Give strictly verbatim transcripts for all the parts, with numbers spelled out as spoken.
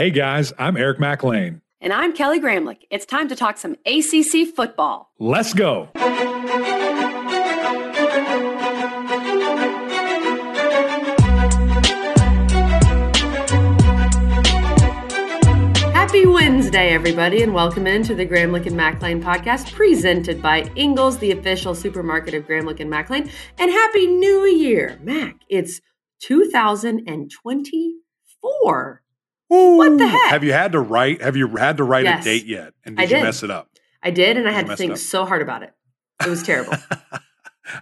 Hey guys, I'm Eric McLean. And I'm Kelly Gramlich. It's time to talk some A C C football. Let's go. Happy Wednesday, everybody, and welcome into the Gramlich and McLean podcast presented by Ingles, the official supermarket of Gramlich and McLean. And Happy New Year, Mac. It's two thousand twenty-four. Ooh, what the heck? Have you had to write? Have you had to write yes. a date yet? And did, did you mess it up? I did, and did I had to think so hard about it. It was terrible.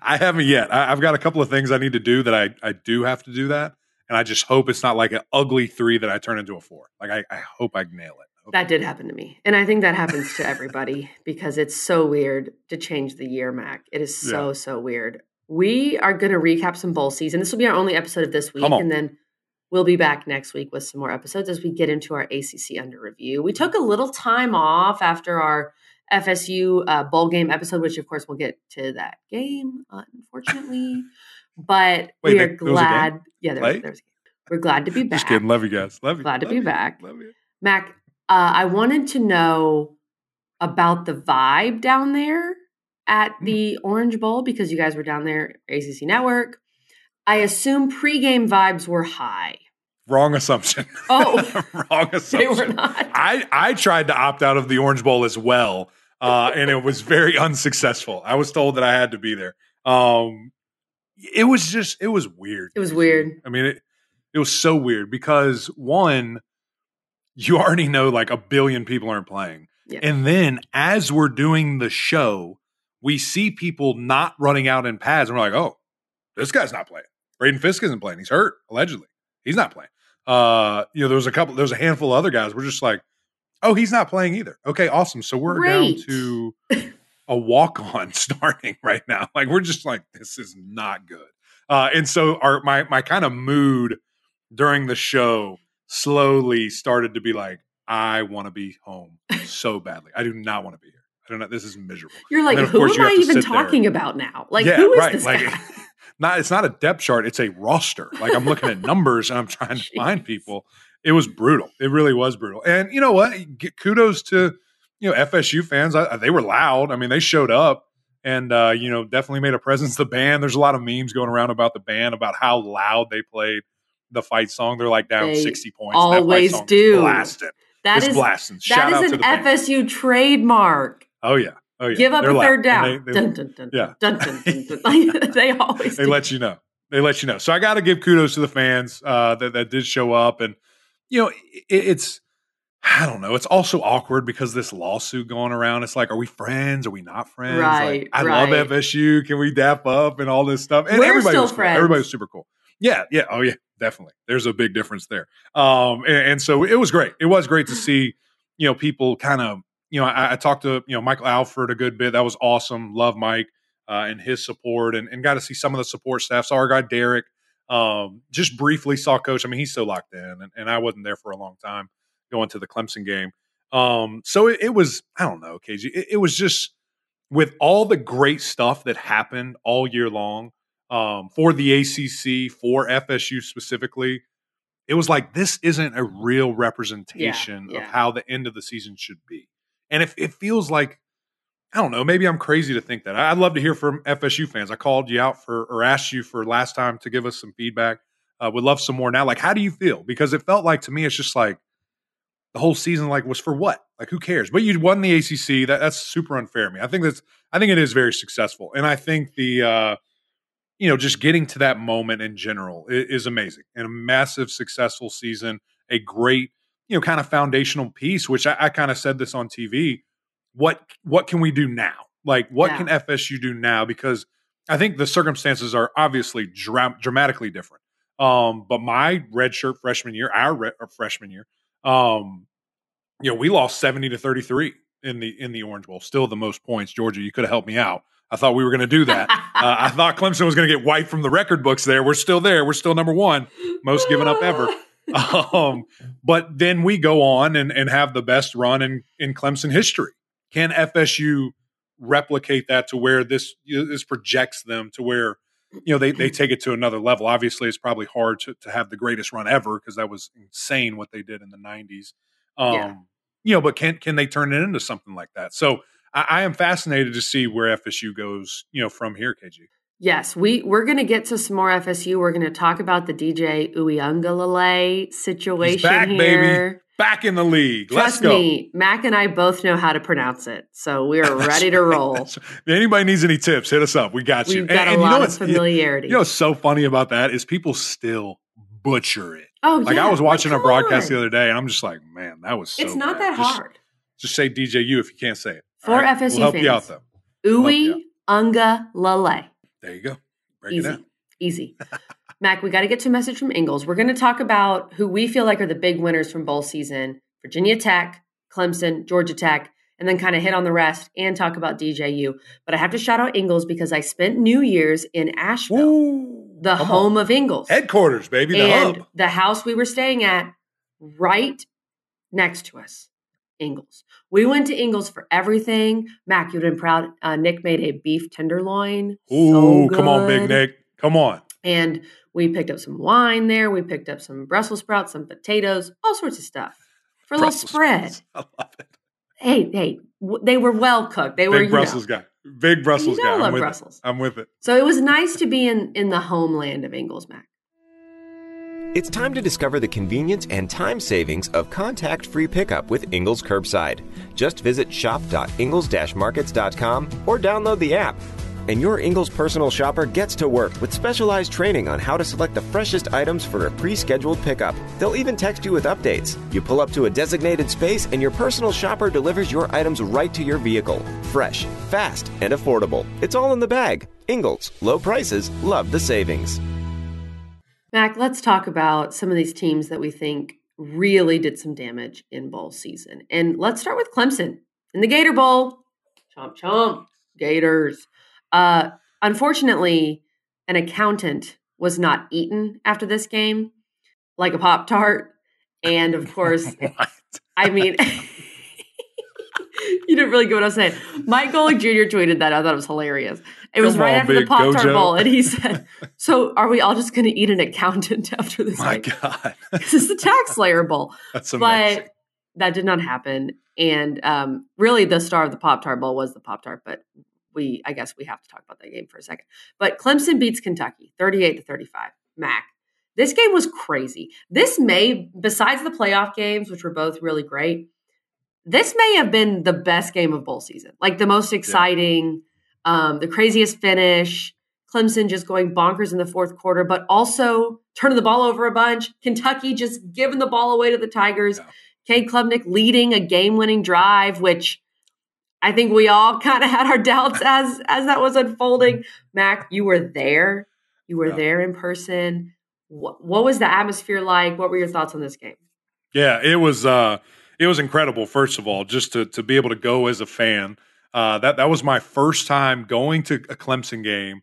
I haven't yet. I, I've got a couple of things I need to do that I, I do have to do that, and I just hope it's not like an ugly three that I turn into a four. Like I, I hope I nail it. I that did happen to me, and I think that happens to everybody because it's so weird to change the year, Mac. It is so yeah. so weird. We are going to recap some bowl season. This will be our only episode of this week, and then. We'll be back next week with some more episodes as we get into our A C C under review. We took a little time off after our F S U uh, bowl game episode, which, of course, we'll get to that game, unfortunately. But Wait, we are there, glad. There yeah, there was, there was a game. We're glad to be back. Just kidding. Love you guys. Love you. Glad to Love be you. back. Love you. Mac, uh, I wanted to know about the vibe down there at the mm. Orange Bowl because you guys were down there, A C C Network. I assume pregame vibes were high. Wrong assumption. Oh. Wrong assumption. They were not. I, I tried to opt out of the Orange Bowl as well, uh, and it was very unsuccessful. I was told that I had to be there. Um, it was just – it was weird. It was weird. I mean, it, it was so weird because, one, you already know like a billion people aren't playing. Yeah. And then as we're doing the show, we see people not running out in pads, and we're like, oh, this guy's not playing. Braden Fiske isn't playing. He's hurt, allegedly. He's not playing. Uh, you know, there was a couple, there was a handful of other guys. We're just like, oh, he's not playing either. Okay, awesome. So we're Great. down to a walk-on starting right now. Like, we're just like, this is not good. Uh, and so our my my kind of mood during the show slowly started to be like, I want to be home so badly. I do not want to be here. I don't know. This is miserable. You're like, who am I even talking there. about now? Like, yeah, who is right, this like, guy? Not, it's not a depth chart. It's a roster. Like, I'm looking at numbers and I'm trying to find people. It was brutal. It really was brutal. And you know what? Kudos to, you know, F S U fans. I, they were loud. I mean, they showed up and, uh, you know, definitely made a presence. The band, there's a lot of memes going around about the band, about how loud they played the fight song. They're like down they sixty points. Always that do. Blasting. That it's is blasting. That Shout is out an to F S U band. Trademark. Oh, yeah. Oh, yeah. Give up They're a third down. They always They do. let you know. They let you know. So I got to give kudos to the fans uh, that, that did show up. And, you know, it, it's, I don't know. It's also awkward because this lawsuit going around. It's like, are we friends? Are we not friends? Right. Like, I right. love F S U. Can we dap up and all this stuff? And We're everybody still was cool. friends. Everybody was super cool. Yeah. Yeah. Oh, yeah. Definitely. There's a big difference there. Um, and, and so it was great. It was great to see, you know, people kind of, You know, I, I talked to, you know, Michael Alford a good bit. That was awesome. Love Mike uh, and his support and, and got to see some of the support staff. So our guy, Derek, um, just briefly saw Coach. I mean, he's so locked in, and, and I wasn't there for a long time going to the Clemson game. Um, so it, it was, I don't know, K G, it, it was just with all the great stuff that happened all year long um, for the A C C, for F S U specifically, it was like this isn't a real representation yeah, yeah. of how the end of the season should be. And if it feels like, I don't know, maybe I'm crazy to think that. I'd love to hear from F S U fans. I called you out for or asked you for last time to give us some feedback. Uh, would love some more now. Like, how do you feel? Because it felt like to me, it's just like the whole season, like, was for what? Like, who cares? But you won the A C C. That, that's super unfair to me. I think that's. I think it is very successful, and I think the, uh, you know, just getting to that moment in general is, is amazing and a massive successful season. A great. You know, kind of foundational piece, which I, I kind of said this on T V. What what can we do now? Like, what yeah. can F S U do now? Because I think the circumstances are obviously dra- dramatically different. Um, but my redshirt freshman year, our red, freshman year, um, you know, we lost seventy to thirty-three in the in the Orange Bowl. Still the most points. Georgia, you could have helped me out. I thought we were going to do that. uh, I thought Clemson was going to get wiped from the record books. There, we're still there. We're still number one, most given up ever. um, but then we go on and, and have the best run in, in Clemson history. Can F S U replicate that to where this, you know, this projects them to where you know, they, they take it to another level. Obviously, it's probably hard to, to have the greatest run ever because that was insane what they did in the nineties. Um, yeah. You know, but can can they turn it into something like that? So I, I am fascinated to see where F S U goes, you know, from here, K G. Yes, we, we're going to get to some more F S U. We're going to talk about the D J Uiagalelei situation. He's back, here. Baby. Back in the league. Trust Let's go. me, Mac and I both know how to pronounce it, so we are ready to roll. Right. If anybody needs any tips, hit us up. We got you. We've got and, a and lot you know of familiarity. You know what's so funny about that is people still butcher it. Oh, like yeah. Like I was watching a broadcast on. the other day, and I'm just like, man, that was so It's not bad. that just, hard. Just say D J U if you can't say it. For right? F S U we'll fans. Help you out, though. Uiagalelei. There you go. Break Easy. it down. Easy. Mac, we got to get to a message from Ingles. We're going to talk about who we feel like are the big winners from bowl season: Virginia Tech, Clemson, Georgia Tech, and then kind of hit on the rest and talk about D J U. But I have to shout out Ingles because I spent New Year's in Asheville, Ooh, the home on. of Ingles. Headquarters, baby, the and hub. The house we were staying at right next to us, Ingles. We went to Ingles for everything. Mac, you'd have been proud. Uh, Nick made a beef tenderloin. Ooh, so come on, Big Nick. Come on. And we picked up some wine there. We picked up some Brussels sprouts, some potatoes, all sorts of stuff for a Brussels little spread. Sprouts. I love it. Hey, hey, w- they were well cooked. They Big were you Brussels know, guy. Big Brussels you know guy. I love I'm Brussels. It. I'm with it. So it was nice to be in, in the homeland of Ingles, Mac. It's time to discover the convenience and time savings of contact-free pickup with Ingles Curbside. Just visit shop dot ingles dash markets dot com or download the app. And your Ingles personal shopper gets to work with specialized training on how to select the freshest items for a pre-scheduled pickup. They'll even text you with updates. You pull up to a designated space and your personal shopper delivers your items right to your vehicle. Fresh, fast, and affordable. It's all in the bag. Ingles, low prices, love the savings. Mac, let's talk about some of these teams that we think really did some damage in bowl season. And let's start with Clemson in the Gator Bowl. Chomp, chomp, Gators. Uh, unfortunately, an accountant was not eaten after this game, like a Pop-Tart. And of course, I mean, you didn't really get what I was saying. Mike Golick Junior tweeted that. I thought it was hilarious. It Come was right on, after the Pop-Tart Gojo. Bowl. And he said, so are we all just going to eat an accountant after this? My game? God. This is the Tax Slayer Bowl. That's amazing. But that did not happen. And um, really the star of the Pop-Tart Bowl was the Pop-Tart, but We, I guess we have to talk about that game for a second. But Clemson beats Kentucky, thirty-eight to thirty-five. Mac, this game was crazy. This may, besides the playoff games, which were both really great, this may have been the best game of bowl season. Like the most exciting, yeah. um, the craziest finish. Clemson just going bonkers in the fourth quarter, but also turning the ball over a bunch. Kentucky just giving the ball away to the Tigers. Yeah. Kade Klubnik leading a game-winning drive, which I think we all kind of had our doubts as as that was unfolding. Mac, you were there. You were yeah. there in person. What, what was the atmosphere like? What were your thoughts on this game? Yeah, it was uh, it was incredible, first of all, just to to be able to go as a fan. Uh, that, that was my first time going to a Clemson game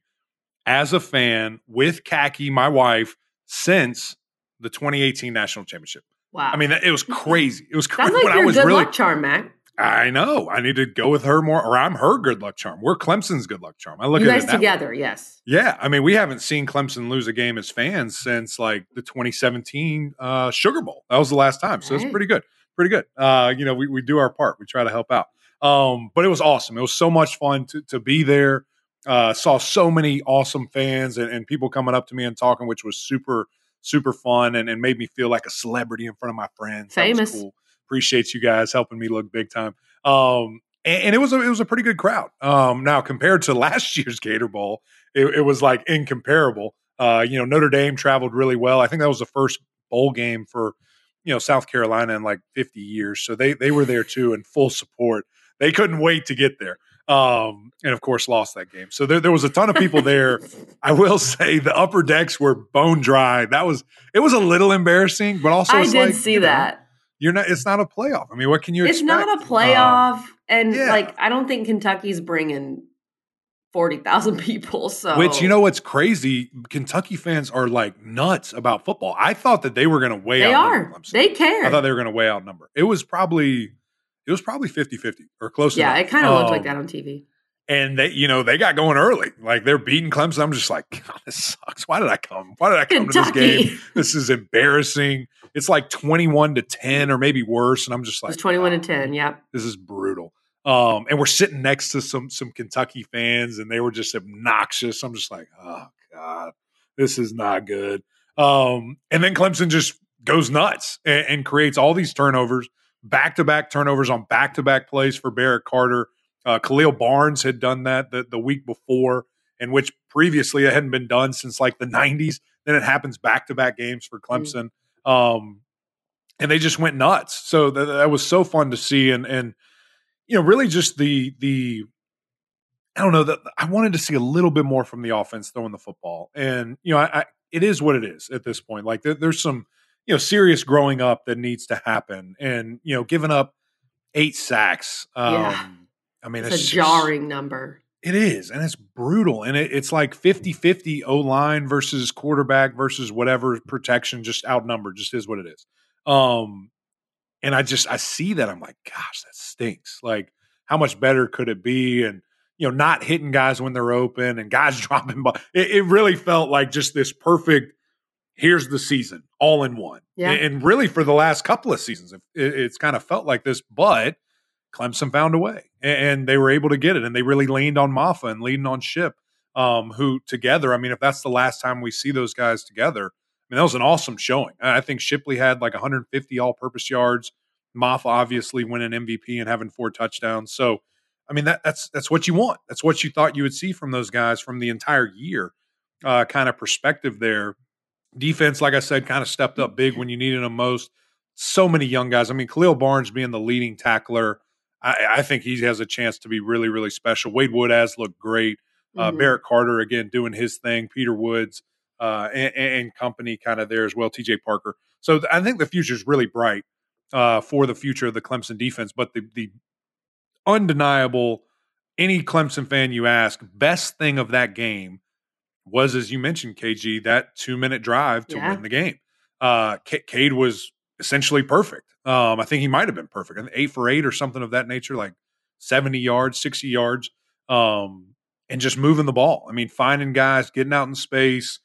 as a fan with Khaki, my wife, since the twenty eighteen National Championship. Wow. I mean, it was crazy. It was crazy. Sounds like you're a good really, luck charm, Mac. I know. I need to go with her more, or I'm her good luck charm. We're Clemson's good luck charm. I look you at guys it together, way. Yes. Yeah, I mean, we haven't seen Clemson lose a game as fans since like the twenty seventeen uh, Sugar Bowl. That was the last time, so right. It's pretty good, pretty good. Uh, you know, we we do our part. We try to help out. Um, but it was awesome. It was so much fun to to be there. Uh, saw so many awesome fans and, and people coming up to me and talking, which was super super fun and, and made me feel like a celebrity in front of my friends. Famous. That was cool. Appreciate you guys helping me look big time. Um, and, and it was a, it was a pretty good crowd. Um, now compared to last year's Gator Bowl, it, it was like incomparable. Uh, you know, Notre Dame traveled really well. I think that was the first bowl game for, you know, South Carolina in like fifty years. So they, they were there too in full support. They couldn't wait to get there. Um, and of course lost that game. So there, there was a ton of people there. I will say the upper decks were bone dry. That was, it was a little embarrassing, but also I it's did like, see you know, that. You're not. It's not a playoff. I mean, what can you expect? It's not a playoff, um, and yeah. like I don't think Kentucky's bringing forty thousand people. So, which you know what's crazy? Kentucky fans are like nuts about football. I thought that they were going to weigh out. They are. They care. I thought they were going to weigh out number. It was probably, it was probably fifty-fifty or close. Yeah, enough. It kind of um, looked like that on T V. And they, you know, they got going early. Like, they're beating Clemson. I'm just like, God, this sucks. Why did I come? Why did I come Kentucky. to this game? This is embarrassing. It's like twenty-one to ten or maybe worse. And I'm just like, it's twenty-one to ten. Yep. This is brutal. Um, and we're sitting next to some, some Kentucky fans, and they were just obnoxious. I'm just like, oh God, this is not good. Um, and then Clemson just goes nuts and, and creates all these turnovers, back-to-back turnovers on back-to-back plays for Barrett Carter. Uh, Khalil Barnes had done that the, the week before, and which previously it hadn't been done since like the nineties. Then it happens back-to-back games for Clemson. Mm-hmm. Um, and they just went nuts. So th- that was so fun to see. And, and, you know, really just the, the, I don't know that I wanted to see a little bit more from the offense throwing the football. And, you know, I, I it is what it is at this point. Like there, there's some, you know, serious growing up that needs to happen, and, you know, giving up eight sacks. Um, yeah. I mean, it's, it's a jarring just, number. It is, and it's brutal. And it, it's like fifty-fifty O-line versus quarterback versus whatever protection, just outnumbered, just is what it is. Um, and I just, I see that. I'm like, gosh, that stinks. Like, how much better could it be? And, you know, not hitting guys when they're open and guys dropping balls. It, it really felt like just this perfect, here's the season, all in one. Yeah. And, and really for the last couple of seasons, it, it's kind of felt like this, but Clemson found a way, and they were able to get it, and they really leaned on Mafa and leaned on Ship, um, who together, I mean, if that's the last time we see those guys together, I mean, that was an awesome showing. I think Shipley had like one hundred fifty all-purpose yards. Mafa obviously winning M V P and having four touchdowns. So, I mean, that that's that's what you want. That's what you thought you would see from those guys from the entire year uh, kind of perspective there. Defense, like I said, kind of stepped up big when you needed them most. So many young guys. I mean, Khalil Barnes being the leading tackler, I, I think he has a chance to be really, really special. Wade Wood has looked great. Uh, mm-hmm. Barrett Carter, again, doing his thing. Peter Woods uh, and, and company kind of there as well. T J Parker. So th- I think the future is really bright uh, for the future of the Clemson defense. But the, the undeniable, any Clemson fan you ask, best thing of that game was, as you mentioned, K G, that two-minute drive to yeah. win the game. Uh, K- Cade was essentially perfect. Um, I think he might have been perfect. An eight for eight or something of that nature, like seventy yards, sixty yards, um, and just moving the ball. I mean, finding guys, getting out in space,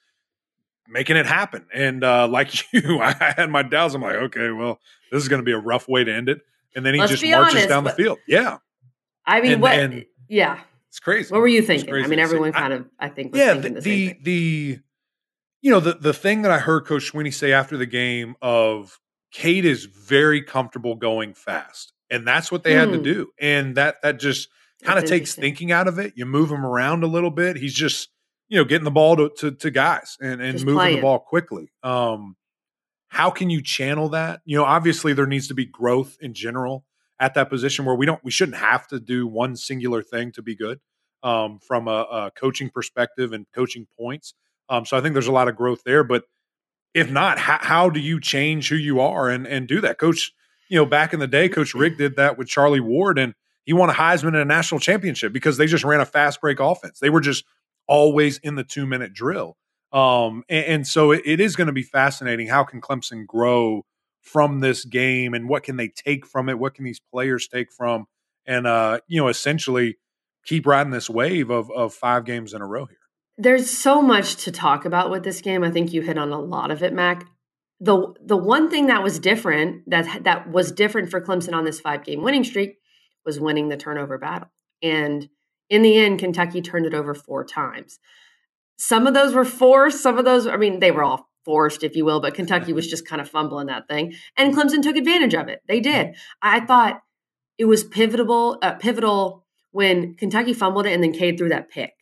making it happen. And uh, like you, I had my doubts. I'm like, okay, well, this is going to be a rough way to end it. And then he Let's just marches honest, down the field. Yeah. I mean, and, what? And, yeah. It's crazy. What were you thinking? I mean, everyone kind of, I think, was yeah, thinking the, the same thing. The, you know, the, the thing that I heard Coach Swinney say after the game of Kade is very comfortable going fast. And that's what they mm. had to do. And that that just kind of takes thinking out of it. You move him around a little bit. He's just, you know, getting the ball to, to, to guys and, and moving playing. the ball quickly. Um, how can you channel that? You know, obviously there needs to be growth in general at that position where we don't, we shouldn't have to do one singular thing to be good um, from a, a coaching perspective and coaching points. Um, so I think there's a lot of growth there, but if not, how, how do you change who you are and, and do that? Coach, you know, back in the day, Coach Rigg did that with Charlie Ward, and he won a Heisman and a national championship because they just ran a fast break offense. They were just always in the two minute drill. Um, and, and so it, it is going to be fascinating. How can Clemson grow from this game, and what can they take from it? What can these players take from, and uh, you know, essentially keep riding this wave of of five games in a row here? There's so much to talk about with this game. I think you hit on a lot of it, Mac. The the one thing that was different that that was different for Clemson on this five game winning streak was winning the turnover battle. And in the end, Kentucky turned it over four times. Some of those were forced. Some of those, I mean, they were all forced, if you will, but Kentucky was just kind of fumbling that thing. And Clemson took advantage of it. They did. I thought it was pivotal, uh, pivotal when Kentucky fumbled it and then Kade threw that pick.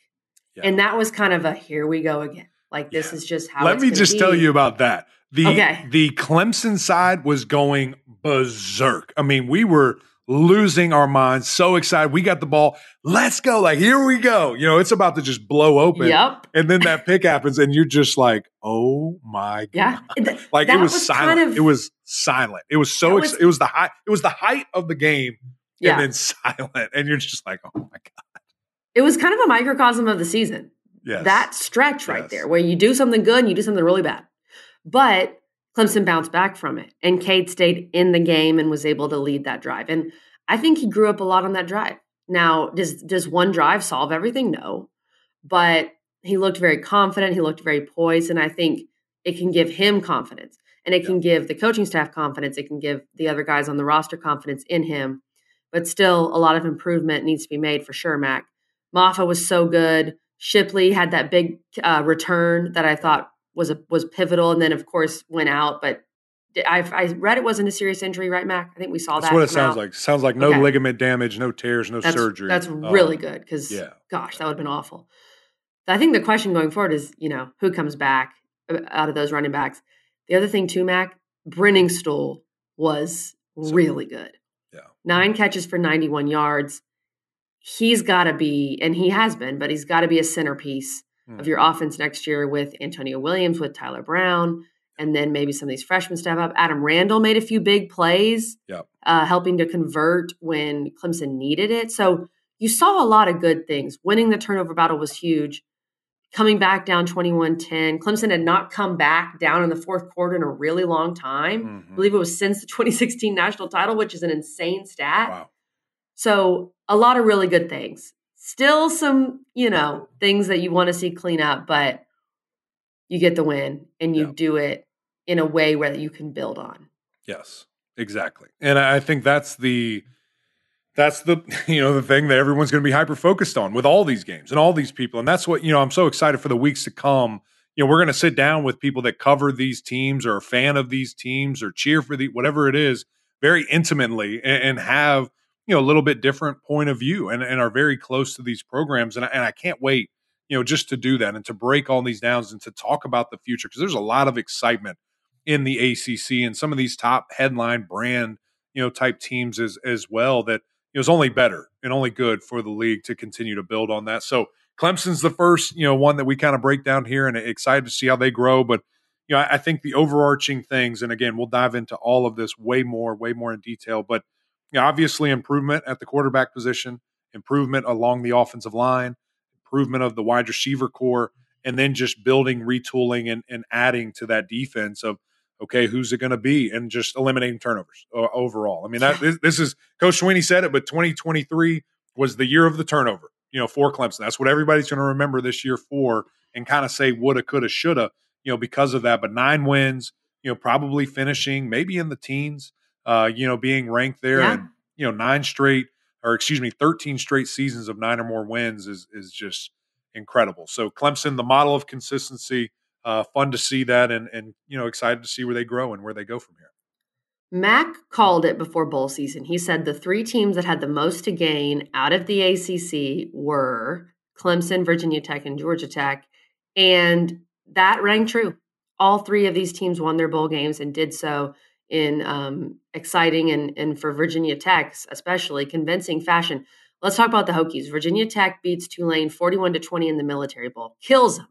Yeah. And that was kind of a, here we go again. Like, this yeah. is just how Let it's me just be. tell you about that. The, okay. the Clemson side was going berserk. I mean, we were losing our minds, so excited. We got the ball. Let's go. Like, here we go. You know, it's about to just blow open. Yep. And then that pick happens, and you're just like, oh my God. Yeah. Th- like, it was, was silent. Kind of, it was silent. It was so, was, ex- it was the high, it was the height of the game yeah. and then silent. And you're just like, oh my God. It was kind of a microcosm of the season. Yes. That stretch right yes. there where you do something good and you do something really bad. But Clemson bounced back from it, and Kade stayed in the game and was able to lead that drive. And I think he grew up a lot on that drive. Now, does does one drive solve everything? No. But he looked very confident. He looked very poised. And I think it can give him confidence. And it yeah. can give the coaching staff confidence. It can give the other guys on the roster confidence in him. But still, a lot of improvement needs to be made for sure, Mac. Mafa was so good. Shipley had that big uh, return that I thought was a, was pivotal. And then, of course, went out. But I, I read it wasn't a serious injury, right, Mac? I think we saw that. That's what it sounds like. Sounds like no okay. ligament damage, no tears, no that's, surgery. That's really um, good because, yeah. gosh, that would have been awful. I think the question going forward is, you know, who comes back out of those running backs? The other thing too, Mac, Brenningstool was so, really good. Yeah. Nine catches for ninety-one yards. He's got to be, and he has been, but he's got to be a centerpiece mm. of your offense next year with Antonio Williams, with Tyler Brown, and then maybe some of these freshmen step up. Adam Randall made a few big plays, yep. uh, helping to convert when Clemson needed it. So you saw a lot of good things. Winning the turnover battle was huge. Coming back down twenty-one ten. Clemson had not come back down in the fourth quarter in a really long time. Mm-hmm. I believe it was since the twenty sixteen national title, which is an insane stat. Wow. So a lot of really good things. Still some, you know, things that you want to see clean up, but you get the win and you yep. do it in a way where you can build on. Yes, exactly. And I think that's the that's the you know the thing that everyone's going to be hyper focused on with all these games and all these people. And that's what, you know, I'm so excited for the weeks to come. You know, we're going to sit down with people that cover these teams or are a fan of these teams or cheer for the whatever it is very intimately and, and have, you know, a little bit different point of view and, and are very close to these programs. And I, and I can't wait, you know, just to do that and to break all these downs and to talk about the future, because there's a lot of excitement in the A C C and some of these top headline brand, you know, type teams as as well that, it was only better and only good for the league to continue to build on that. So Clemson's the first, you know, one that we kind of break down here, and excited to see how they grow. But, you know, I, I think the overarching things, and again, we'll dive into all of this way more, way more in detail, but you know, obviously improvement at the quarterback position, improvement along the offensive line, improvement of the wide receiver core, and then just building, retooling, and, and adding to that defense of, okay, who's it going to be? And just eliminating turnovers uh, overall. I mean, that, this, this is Coach Swinney said it, but twenty twenty-three was the year of the turnover, you know, for Clemson. That's what everybody's going to remember this year for, and kind of say woulda, coulda, shoulda, you know, because of that. But nine wins, you know, probably finishing maybe in the teens, uh, you know, being ranked there, yeah. and you know, nine straight, or excuse me, thirteen straight seasons of nine or more wins is is just incredible. So Clemson, the model of consistency. Uh, fun to see that, and, and, you know, excited to see where they grow and where they go from here. Mac called it before bowl season. He said the three teams that had the most to gain out of the A C C were Clemson, Virginia Tech, and Georgia Tech. And that rang true. All three of these teams won their bowl games and did so in um, exciting and, and for Virginia Tech, especially, convincing fashion. Let's talk about the Hokies. Virginia Tech beats Tulane forty-one to twenty in the Military Bowl. Kills them.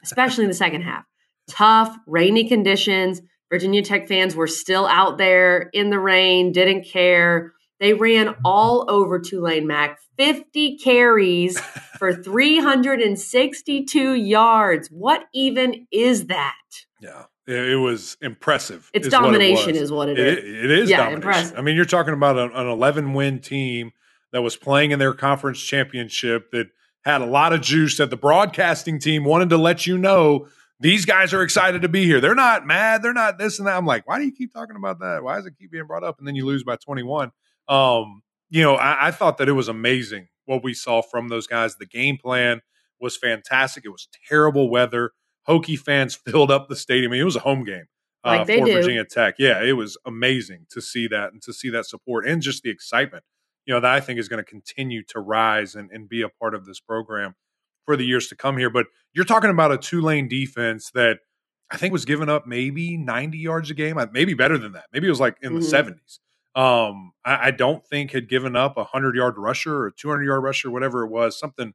Especially in the second half. Tough, rainy conditions. Virginia Tech fans were still out there in the rain, didn't care. They ran all over Tulane, Mac. fifty carries for three hundred sixty-two yards. What even is that? Yeah, it was impressive. It's domination is what it is. It, it is yeah, domination. Impressive. I mean, you're talking about an eleven-win team that was playing in their conference championship that had a lot of juice, that the broadcasting team wanted to let you know these guys are excited to be here. They're not mad. They're not this and that. I'm like, why do you keep talking about that? Why does it keep being brought up? And then you lose by twenty-one. Um, you know, I, I thought that it was amazing what we saw from those guys. The game plan was fantastic. It was terrible weather. Hokie fans filled up the stadium. I mean, it was a home game uh, like for do. Virginia Tech. Yeah, it was amazing to see that and to see that support and just the excitement, you know, that I think is going to continue to rise and, and be a part of this program for the years to come here. But you're talking about a Tulane defense that I think was giving up maybe ninety yards a game, maybe better than that. Maybe it was like in mm-hmm. the seventies. Um, I, I don't think had given up a hundred-yard rusher or a two hundred-yard rusher, whatever it was, something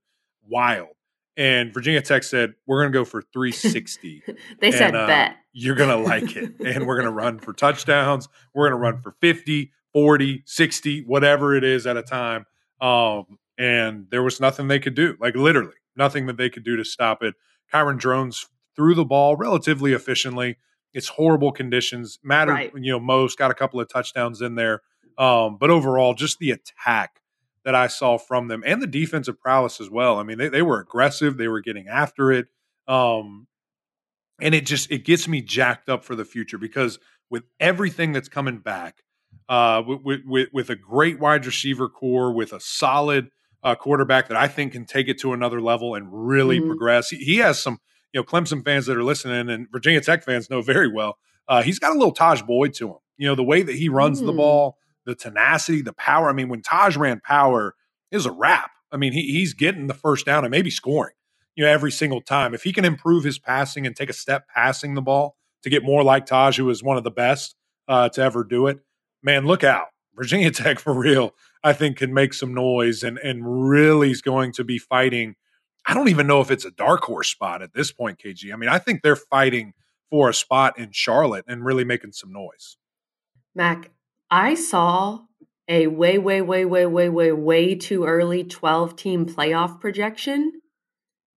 wild. And Virginia Tech said, we're going to go for three sixty. They and, said, uh, bet. You're going to like it. And we're going to run for touchdowns. We're going to run for fifty, forty, sixty, whatever it is at a time. Um, and there was nothing they could do, like literally nothing that they could do to stop it. Kyron Drones threw the ball relatively efficiently. It's horrible conditions. Matter, right. you know, most got a couple of touchdowns in there. Um, but overall, just the attack that I saw from them, and the defensive prowess as well. I mean, they, they were aggressive. They were getting after it. Um, and it just, it gets me jacked up for the future, because with everything that's coming back, uh, with, with, with a great wide receiver core, with a solid uh, quarterback that I think can take it to another level and really mm-hmm. progress. He, he has some, you know, Clemson fans that are listening and Virginia Tech fans know very well. Uh, he's got a little Taj Boyd to him. You know, the way that he runs mm. the ball, the tenacity, the power. I mean, when Taj ran power, it was a wrap. I mean, he, he's getting the first down and maybe scoring, you know, every single time. If he can improve his passing and take a step passing the ball to get more like Taj, who is one of the best uh, to ever do it, man, look out. Virginia Tech, for real, I think can make some noise and, and really is going to be fighting. I don't even know if it's a dark horse spot at this point, K G. I mean, I think they're fighting for a spot in Charlotte and really making some noise. Mac, I saw a way, way, way, way, way, way, way too early twelve-team playoff projection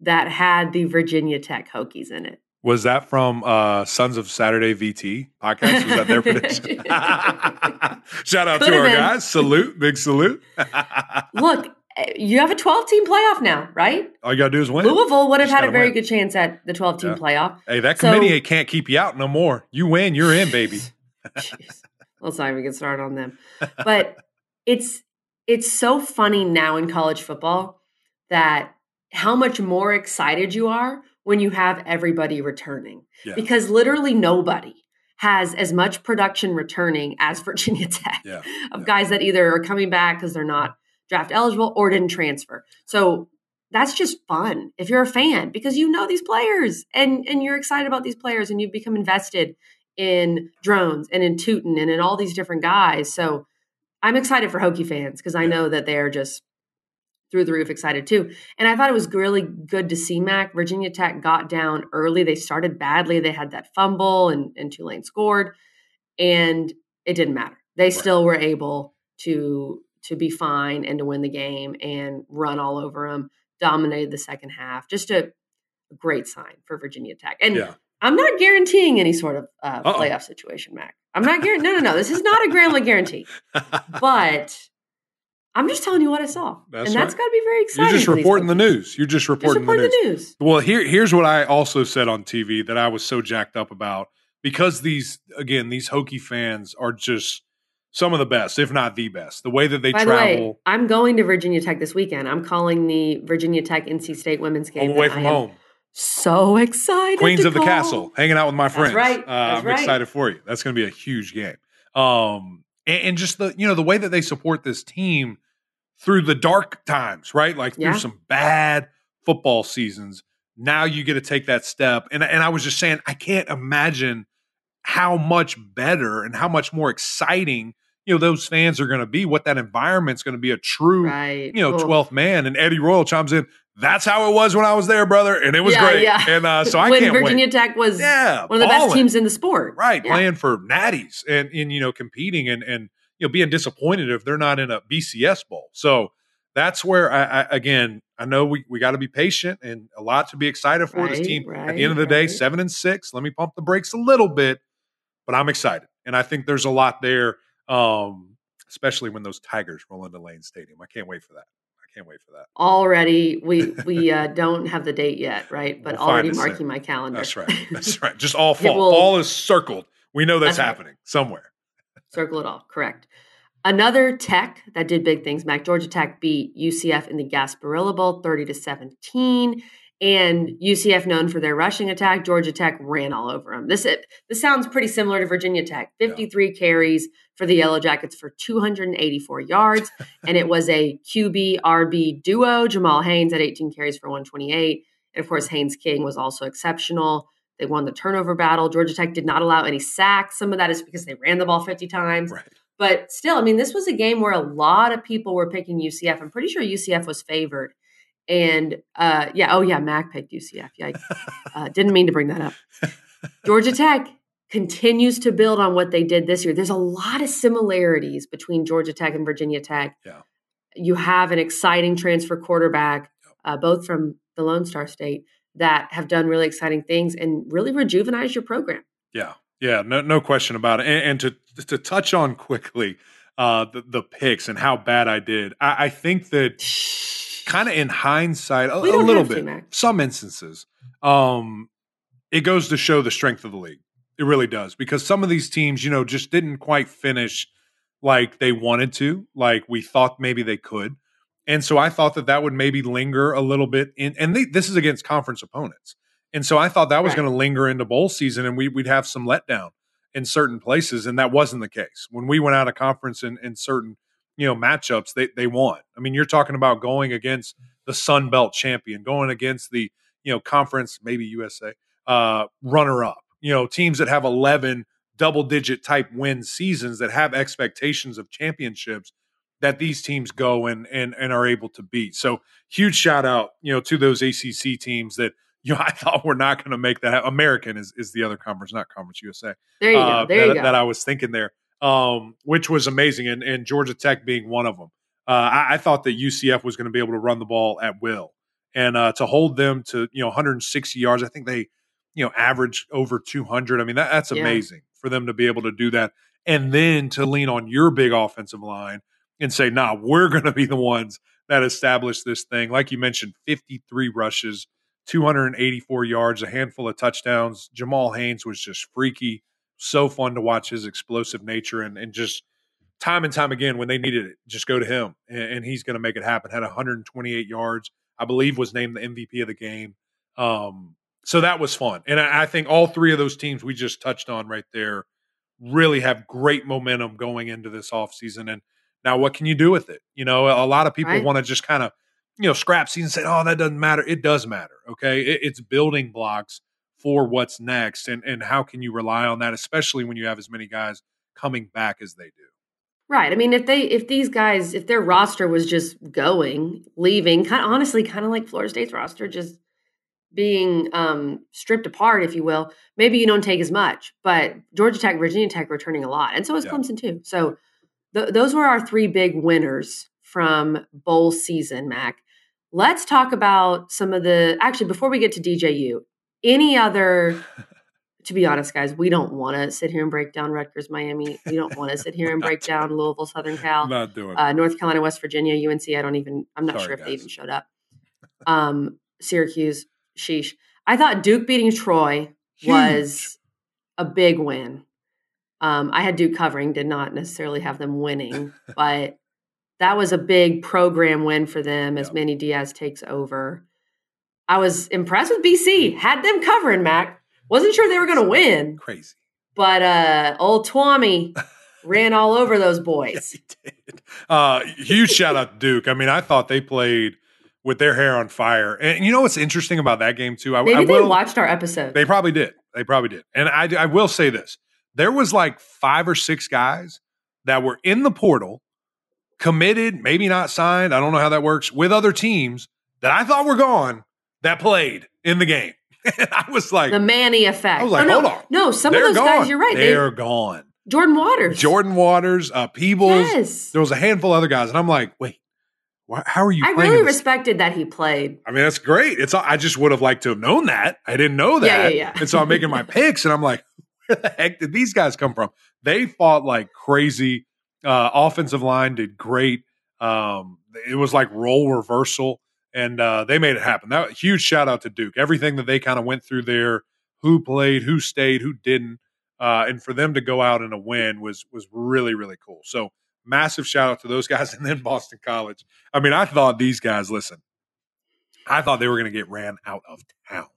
that had the Virginia Tech Hokies in it. Was that from uh, Sons of Saturday V T podcast? Was that their prediction? Shout out Could to our been. guys. Salute. Big salute. Look, you have a twelve-team playoff now, right? All you got to do is win. Louisville would have Just had a very win. good chance at the twelve-team yeah. playoff. Hey, that so, committee can't keep you out no more. You win, you're in, baby. Jeez. Let's not even get started on them. But it's it's so funny now in college football that how much more excited you are when you have everybody returning. Yeah. Because literally nobody has as much production returning as Virginia Tech yeah. of yeah. guys that either are coming back because they're not draft eligible or didn't transfer. So that's just fun if you're a fan, because you know these players and, and you're excited about these players and you've become invested in Drones and in Tootin and in all these different guys. So I'm excited for Hokie fans because I yeah. know that they're just through the roof excited too. And I thought it was really good to see, Mac. Virginia Tech got down early. They started badly. They had that fumble and, and Tulane scored, and it didn't matter. They right. still were able to to be fine and to win the game and run all over them, dominated the second half. Just a great sign for Virginia Tech. And yeah. I'm not guaranteeing any sort of uh, playoff situation, Mac. I'm not guaranteeing. No, no, no. This is not a Gramlich guarantee. But I'm just telling you what I saw. That's and right. that's got to be very exciting. You're just reporting the news. You're just reporting, just reporting the, the news. news. Well, here, here's what I also said on T V that I was so jacked up about. Because these, again, these Hokie fans are just some of the best, if not the best. The way that they By travel. The way, I'm going to Virginia Tech this weekend. I'm calling the Virginia Tech N C State women's game. All away from home. So excited. Queens to of call. the Castle, hanging out with my friends. That's right. That's uh, I'm right. excited for you. That's going to be a huge game. Um, and, and just the, you know, the way that they support this team through the dark times, right? Like yeah. through some bad football seasons. Now you get to take that step. And, and I was just saying, I can't imagine how much better and how much more exciting, you know, those fans are going to be, what that environment's going to be, a true, right. you know, cool. twelfth man. And Eddie Royal chimes in, "That's how it was when I was there, brother, and it was yeah, great." Yeah. And uh, so I when can't Virginia wait. Tech was yeah, one of the balling. best teams in the sport, right? Yeah. Playing for natties and, and you know competing and and you know being disappointed if they're not in a B C S bowl. So that's where I, I again I know we, we got to be patient and a lot to be excited for right, this team. Right, At the end of the right. day, seven and six. Let me pump the brakes a little bit, but I'm excited and I think there's a lot there, um, especially when those Tigers roll into Lane Stadium. I can't wait for that. Can't wait for that. Already, we we uh, don't have the date yet, right? But we'll already marking soon. my calendar. That's right. That's right. Just all fall. Will, fall is circled. We know that's, that's happening right. somewhere. Circle it all. Correct. Another Tech that did big things, Mac. Georgia Tech beat U C F in the Gasparilla Bowl, thirty to seventeen, and U C F known for their rushing attack. Georgia Tech ran all over them. This it, this sounds pretty similar to Virginia Tech. fifty-three yeah. carries for the Yellow Jackets for two hundred eighty-four yards. And it was a Q B R B duo. Jamal Haynes had eighteen carries for one hundred twenty-eight. And of course, Haynes King was also exceptional. They won the turnover battle. Georgia Tech did not allow any sacks. Some of that is because they ran the ball fifty times. Right. But still, I mean, this was a game where a lot of people were picking U C F. I'm pretty sure U C F was favored. And uh, yeah, oh yeah, Mac picked U C F. Yeah, I uh, didn't mean to bring that up. Georgia Tech continues to build on what they did this year. There's a lot of similarities between Georgia Tech and Virginia Tech. Yeah. You have an exciting transfer quarterback, uh, both from the Lone Star State, that have done really exciting things and really rejuvenized your program. Yeah, yeah, no, no question about it. And, and to to touch on quickly, uh, the, the picks and how bad I did. I, I think that kind of in hindsight, a, a little bit, to, some instances, um, it goes to show the strength of the league. It really does, because some of these teams, you know, just didn't quite finish like they wanted to, like we thought maybe they could. And so I thought that that would maybe linger a little bit in, and they, this is against conference opponents. And so I thought that was right. going to linger into bowl season, and we, we'd have some letdown in certain places. And that wasn't the case. When we went out of conference in, in certain, you know, matchups, they, they won. I mean, you're talking about going against the Sun Belt champion, going against the, you know, conference, maybe U S A uh, runner up, you know, teams that have eleven double digit type win seasons that have expectations of championships that these teams go and, and, and are able to beat. So huge shout out, you know, to those A C C teams that, you know, I thought we're not going to make that happen. American is, is the other conference, not Conference U S A. There you uh, go. There that, you go. That I was thinking there, um, which was amazing. And, and Georgia Tech being one of them. Uh, I, I thought that U C F was going to be able to run the ball at will and uh, to hold them to, you know, one hundred sixty yards. I think they, you know, averaged over two hundred. I mean, that, that's amazing yeah. for them to be able to do that. And then to lean on your big offensive line and say, nah, we're going to be the ones that establish this thing. Like you mentioned, fifty-three rushes, two hundred eighty-four yards, a handful of touchdowns. Jamal Haynes was just freaky. So fun to watch his explosive nature, and, and just time and time again, when they needed it, just go to him, and, and he's going to make it happen. Had one hundred twenty-eight yards, I believe was named the M V P of the game. Um, so that was fun. And I, I think all three of those teams we just touched on right there really have great momentum going into this offseason. And now what can you do with it? You know, a lot of people right. want to just kind of, you know, scrap season, say, oh, that doesn't matter. It does matter, okay? It, it's building blocks for what's next, and, and how can you rely on that, especially when you have as many guys coming back as they do. Right. I mean, if they if these guys, if their roster was just going, leaving, kind of honestly, kind of like Florida State's roster, just being um, stripped apart, if you will, maybe you don't take as much. But Georgia Tech, Virginia Tech returning a lot, and so is yeah. Clemson too. So th- those were our three big winners from bowl season, Mac. Let's talk about some of the – actually, before we get to D J U, any other – to be honest, guys, we don't want to sit here and break down Rutgers, Miami. We don't want to sit here and break down Louisville, Southern Cal, not doing uh, North Carolina, West Virginia, U N C. I don't even – I'm not Sorry, sure if guys. They even showed up. Um, Syracuse, sheesh. I thought Duke beating Troy Huge. was a big win. Um, I had Duke covering, did not necessarily have them winning, but – that was a big program win for them as yep. Manny Diaz takes over. I was impressed with B C. Had them covering, Mac. Wasn't sure they were going to win. Crazy. But uh, old Twommy ran all over those boys. Yeah, he did. Uh, huge shout out to Duke. I mean, I thought they played with their hair on fire. And you know what's interesting about that game, too? I, Maybe I they will, watched our episode. They probably did. They probably did. And I, I will say this. There was like five or six guys that were in the portal, committed, maybe not signed, I don't know how that works, with other teams that I thought were gone that played in the game. And I was like, the Manny effect. I was like, oh, no, hold on. No, some They're of those gone. guys, you're right. They're they, gone. Jordan Waters. Jordan Waters, uh, Peebles. Yes. There was a handful of other guys. And I'm like, wait, why, how are you I playing? I really respected that he played. I mean, that's great. It's I just would have liked to have known that. I didn't know that. Yeah, yeah, yeah. And so I'm making my picks, and I'm like, where the heck did these guys come from? They fought like crazy. Uh, offensive line did great. Um, it was like roll reversal, and uh, they made it happen. That huge shout out to Duke. Everything that they kind of went through there, who played, who stayed, who didn't, uh, and for them to go out in a win was was really really cool. So massive shout out to those guys, and then Boston College. I mean, I thought these guys. Listen, I thought they were going to get ran out of town.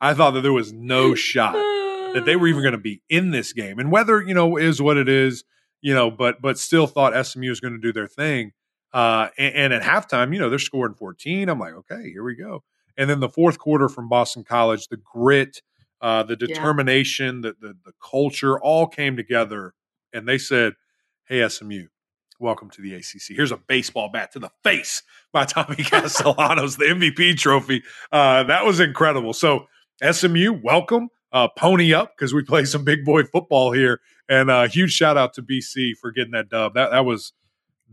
I thought that there was no shot that they were even going to be in this game, and whether you know is what it is. You know, but but still thought S M U was going to do their thing. Uh, and, and at halftime, you know, they're scoring fourteen. I'm like, okay, here we go. And then the fourth quarter from Boston College, the grit, uh, the determination, yeah. the, the the culture all came together. And they said, hey, S M U, welcome to the A C C. Here's a baseball bat to the face by Tommy Castellanos, the M V P trophy. Uh, that was incredible. So S M U, welcome. Uh, pony up, because we play some big boy football here. And a uh, huge shout out to B C for getting that dub. That that was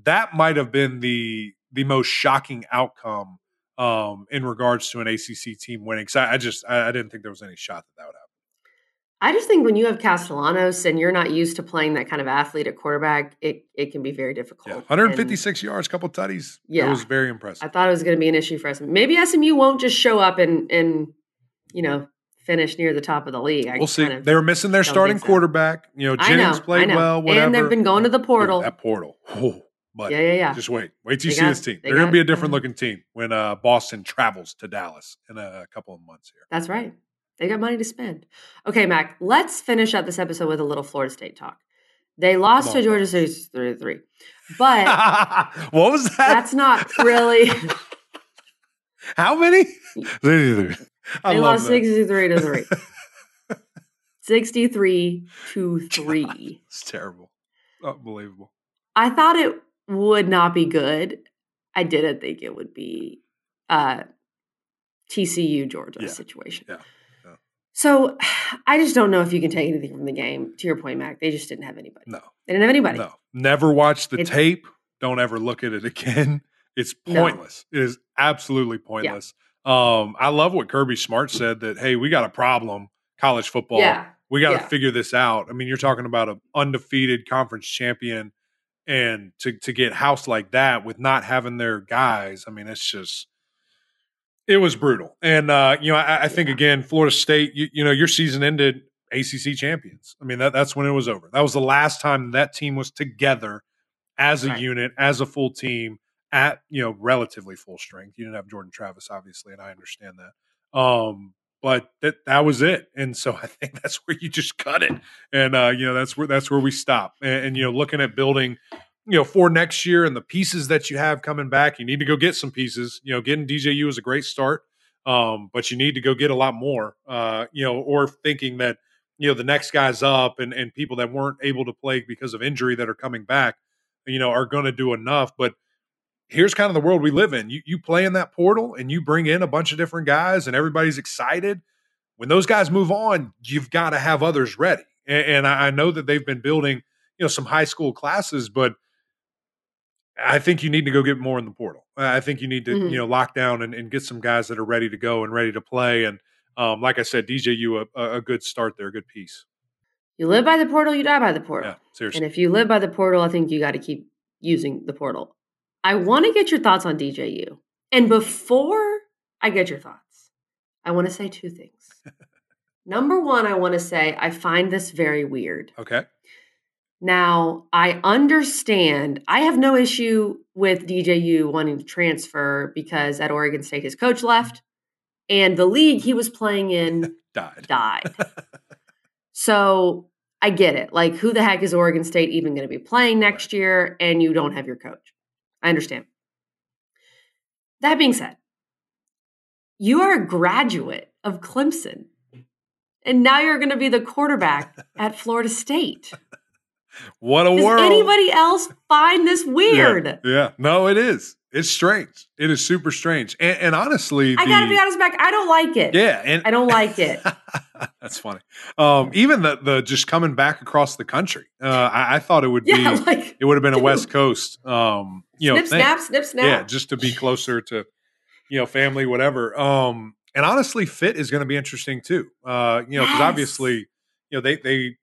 that might have been the the most shocking outcome um, in regards to an A C C team winning. Because I, I just I, I didn't think there was any shot that that would happen. I just think when you have Castellanos and you're not used to playing that kind of athlete at quarterback, it it can be very difficult. Yeah, one fifty-six and, yards, couple tutties. Yeah. It was very impressive. I thought it was going to be an issue for S M U. Maybe S M U won't just show up and, and you know, finish near the top of the league. I we'll see. Kind of they were missing their starting so. quarterback. You know, Jennings know, played well, whatever. And they've been going to the portal. Dude, that portal. Oh, but yeah, yeah, yeah. Just wait. Wait till you they see got, this team. They They're going to be a different-looking team when uh, Boston travels to Dallas in a couple of months here. That's right. They got money to spend. Okay, Mac, let's finish up this episode with a little Florida State talk. They lost to Georgia State three to three. But what was that? That's not really. How many? They lost sixty-three to three. sixty-three to three. God, it's terrible. Unbelievable. I thought it would not be good. I didn't think it would be uh, T C U Georgia yeah. situation. Yeah. So I just don't know if you can take anything from the game. To your point, Mac, they just didn't have anybody. No. They didn't have anybody. No. Never watch the it's, tape. Don't ever look at it again. It's pointless. No. It is absolutely pointless. Yeah. Um, I love what Kirby Smart said that, hey, we got a problem, college football. Yeah. We got to yeah. figure this out. I mean, you're talking about an undefeated conference champion and to, to get housed like that with not having their guys, I mean, it's just – it was brutal. And, uh, you know, I, I think, yeah. again, Florida State, you, you know, your season ended A C C champions. I mean, that, that's when it was over. That was the last time that team was together as a right. unit, as a full team, at, you know, relatively full strength. You didn't have Jordan Travis, obviously, and I understand that. Um, but that that was it. And so I think that's where you just cut it. And, uh, you know, that's where that's where we stop. And, and, you know, looking at building – you know, for next year and the pieces that you have coming back, you need to go get some pieces. You know, getting D J U is a great start, um, but you need to go get a lot more, uh, you know, or thinking that, you know, the next guys up and, and people that weren't able to play because of injury that are coming back, you know, are going to do enough. But here's kind of the world we live in. You, you play in that portal and you bring in a bunch of different guys and everybody's excited. When those guys move on, you've got to have others ready. And, and I know that they've been building, you know, some high school classes, but I think you need to go get more in the portal. I think you need to, mm-hmm. you know, lock down and, and get some guys that are ready to go and ready to play. And um, like I said, D J U, a, a good start there, a good piece. You live by the portal, you die by the portal. Yeah, seriously. And if you live by the portal, I think you got to keep using the portal. I want to get your thoughts on D J U. And before I get your thoughts, I want to say two things. Number one, I want to say I find this very weird. Okay. Now, I understand, I have no issue with D J U wanting to transfer because at Oregon State, his coach left and the league he was playing in died. died. So I get it. Like, who the heck is Oregon State even going to be playing next year? And you don't have your coach. I understand. That being said, you are a graduate of Clemson and now you're going to be the quarterback at Florida State. What a Does world. Does anybody else find this weird? Yeah, yeah. No, it is. It's strange. It is super strange. And, and honestly, I the, gotta be honest, Mac, I don't like it. Yeah. And, I don't like it. That's funny. Um, even the the just coming back across the country. Uh, I, I thought it would yeah, be like, it would have been a dude. West Coast um, you snip, know, thing. snap, snip, snap. Yeah, just to be closer to, you know, family, whatever. Um, and honestly, fit is gonna be interesting too. Uh, you know, because yes. obviously, you know, they they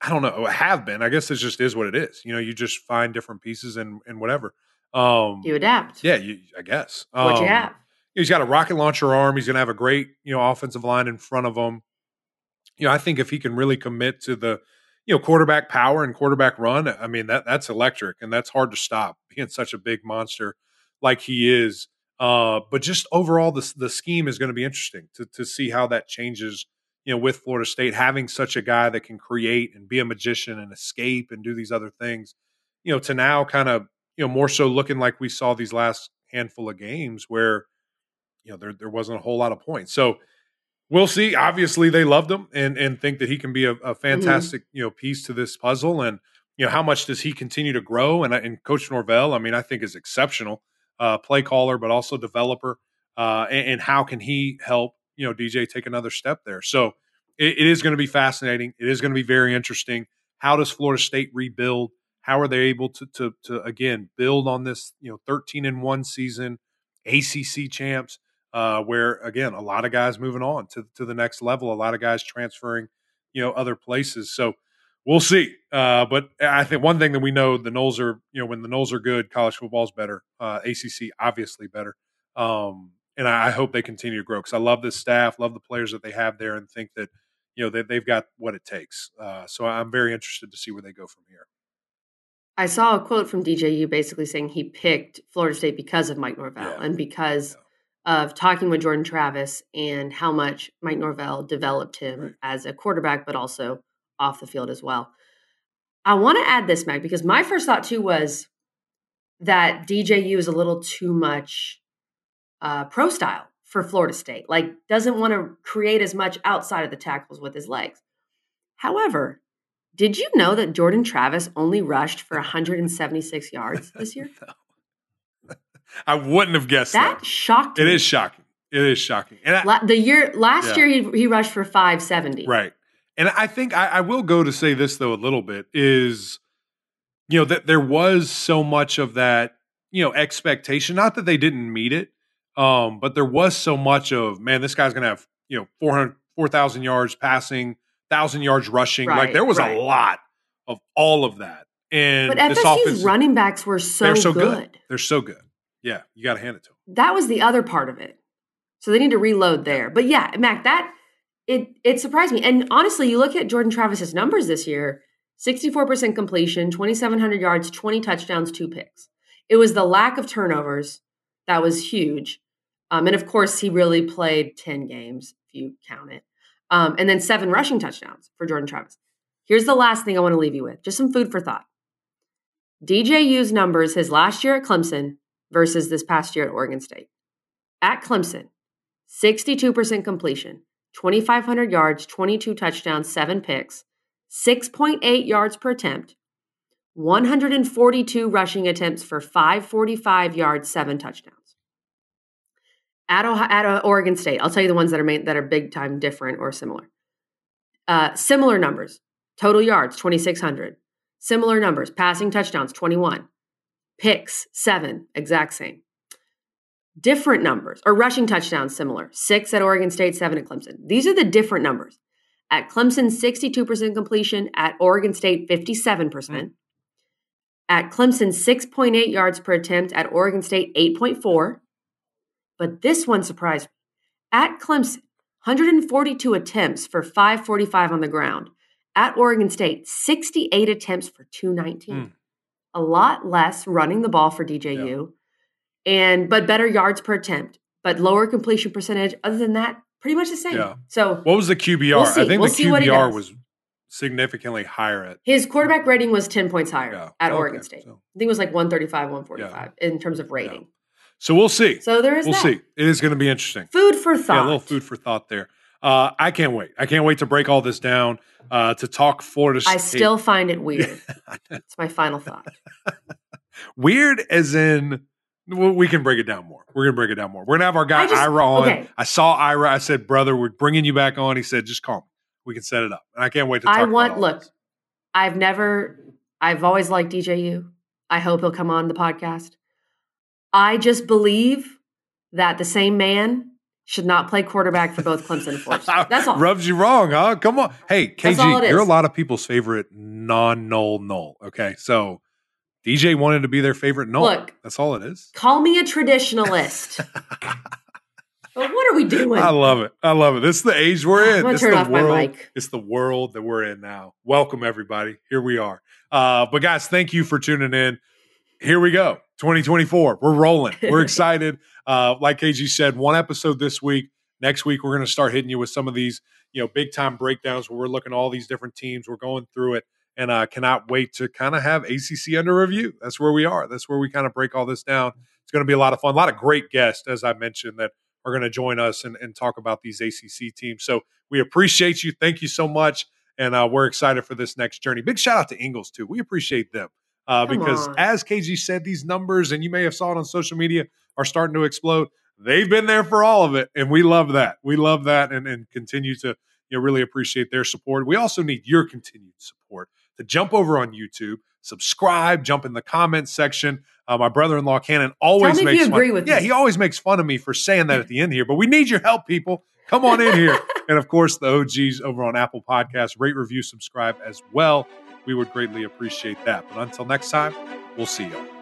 I don't know, have been. I guess it just is what it is. You know, you just find different pieces and, and whatever. Um, you adapt. Yeah, you, I guess. Um, what you have? He's got a rocket launcher arm. He's going to have a great, you know, offensive line in front of him. You know, I think if he can really commit to the, you know, quarterback power and quarterback run, I mean, that that's electric and that's hard to stop being such a big monster like he is. Uh, but just overall, the, the scheme is going to be interesting to to see how that changes. You know, with Florida State having such a guy that can create and be a magician and escape and do these other things, you know, to now kind of, you know, more so looking like we saw these last handful of games where, you know, there there wasn't a whole lot of points. So we'll see. Obviously, they loved him and and think that he can be a, a fantastic, mm-hmm. you know, piece to this puzzle. And, you know, how much does he continue to grow? And, and Coach Norvell, I mean, I think is exceptional uh, play caller, but also developer. Uh, and, and how can he help? You know, D J take another step there. So it, it is going to be fascinating. It is going to be very interesting. How does Florida State rebuild? How are they able to, to, to again, build on this, you know, thirteen and one season, A C C champs, uh, where, again, a lot of guys moving on to, to the next level, a lot of guys transferring you know, other places. So we'll see. Uh, but I think one thing that we know, the Noles are, you know, when the Noles are good, college football's better. Uh, A C C, obviously better. Um, and I, I hope they continue to grow because I love this staff, love the players that they have there, and think that, you know, they, they've got what it takes. Uh, so I'm very interested to see where they go from here. I saw a quote from D J U basically saying he picked Florida State because of Mike Norvell yeah. and because yeah. of talking with Jordan Travis and how much Mike Norvell developed him right. as a quarterback, but also off the field as well. I want to add this, Mac, because my first thought too was that D J U is a little too much uh, pro style for Florida State, like doesn't want to create as much outside of the tackles with his legs. However, did you know that Jordan Travis only rushed for one hundred seventy-six yards this year? No. I wouldn't have guessed that. That shocked me. It is shocking. It is shocking. And I, La- the year last yeah. year, he, he rushed for five seventy. Right. And I think I, I will go to say this, though, a little bit is, you know, that there was so much of that, you know, expectation, not that they didn't meet it, um, but there was so much of, man, this guy's going to have, you know, four thousand yards passing, thousand yards rushing. Right, like there was right. a lot of all of that. And but F S U's this offense, running backs were so, they're so good. good. They're so good. Yeah. You got to hand it to them. That was the other part of it. So they need to reload there. But yeah, Mac, that it, it surprised me. And honestly, you look at Jordan Travis's numbers this year, sixty-four percent completion, twenty-seven hundred yards, twenty touchdowns, two picks. It was the lack of turnovers that was huge. Um, and of course he really played ten games if you count it. Um, and then seven rushing touchdowns for Jordan Travis. Here's the last thing I want to leave you with. Just some food for thought. D J U's numbers his last year at Clemson versus this past year at Oregon State. At Clemson, sixty-two percent completion, twenty-five hundred yards, twenty-two touchdowns, seven picks, six point eight yards per attempt, one hundred forty-two rushing attempts for five forty-five yards, seven touchdowns. At, Ohio, at Oregon State, I'll tell you the ones that are made, that are big time different or similar. Uh, similar numbers, total yards, twenty-six hundred. Similar numbers, passing touchdowns, twenty-one. Picks, seven, exact same. Different numbers, or rushing touchdowns, similar. Six at Oregon State, seven at Clemson. These are the different numbers. At Clemson, sixty-two percent completion. At Oregon State, fifty-seven percent. Mm-hmm. At Clemson, six point eight yards per attempt. At Oregon State, eight point four. But this one surprised me. At Clemson, one hundred forty-two attempts for five forty-five on the ground. At Oregon State, sixty-eight attempts for two nineteen. Mm. A lot less running the ball for D J U, yeah. and but better yards per attempt, but lower completion percentage. Other than that, pretty much the same. Yeah. So what was the Q B R? We'll I think we'll the Q B R was significantly higher. At his quarterback rating was ten points higher yeah. at okay. Oregon State. So. I think it was like one thirty-five, one forty-five yeah. in terms of rating. Yeah. So we'll see. So there is we'll that. see. It is going to be interesting. Food for thought. Yeah, a little food for thought there. Uh, I can't wait. I can't wait to break all this down, uh, to talk Florida State. I still find it weird. It's my final thought. Weird as in, well, we can break it down more. We're going to break it down more. We're going to have our guy just, Ira on. Okay. I saw Ira. I said, brother, we're bringing you back on. He said, just call me. We can set it up. And I can't wait to talk I want, about all look, this. I've never, I've always liked D J U. I hope he'll come on the podcast. I just believe that the same man should not play quarterback for both Clemson and Florida State. That's all. Rubs you wrong, huh? Come on. Hey, K G, you're a lot of people's favorite non-null null. Okay, so D J wanted to be their favorite null. Look, that's all it is. Call me a traditionalist. But what are we doing? I love it. I love it. This is the age we're in. I'm this turn is the off world. My mic. It's the world that we're in now. Welcome, everybody. Here we are. Uh, but, guys, thank you for tuning in. Here we go. twenty twenty-four. We're rolling. We're excited. Uh, like K G said, one episode this week. Next week, we're going to start hitting you with some of these, you know, big time breakdowns where we're looking at all these different teams. We're going through it, and I uh, cannot wait to kind of have A C C under review. That's where we are. That's where we kind of break all this down. It's going to be a lot of fun. A lot of great guests, as I mentioned, that are going to join us and, and talk about these A C C teams. So we appreciate you. Thank you so much. And uh, we're excited for this next journey. Big shout out to Ingles, too. We appreciate them. Uh, because on. As K G said, these numbers, and you may have saw it on social media, are starting to explode. They've been there for all of it, and we love that. We love that and, and continue to you know, really appreciate their support. We also need your continued support to jump over on YouTube, subscribe, jump in the comments section. Uh, my brother-in-law, Cannon, always Tell me makes if you fun. Agree with yeah, me. He always makes fun of me for saying that at the end here, but we need your help, people. Come on in here. And, of course, the O Gs over on Apple Podcasts. Rate, review, subscribe as well. We would greatly appreciate that. But until next time, we'll see you.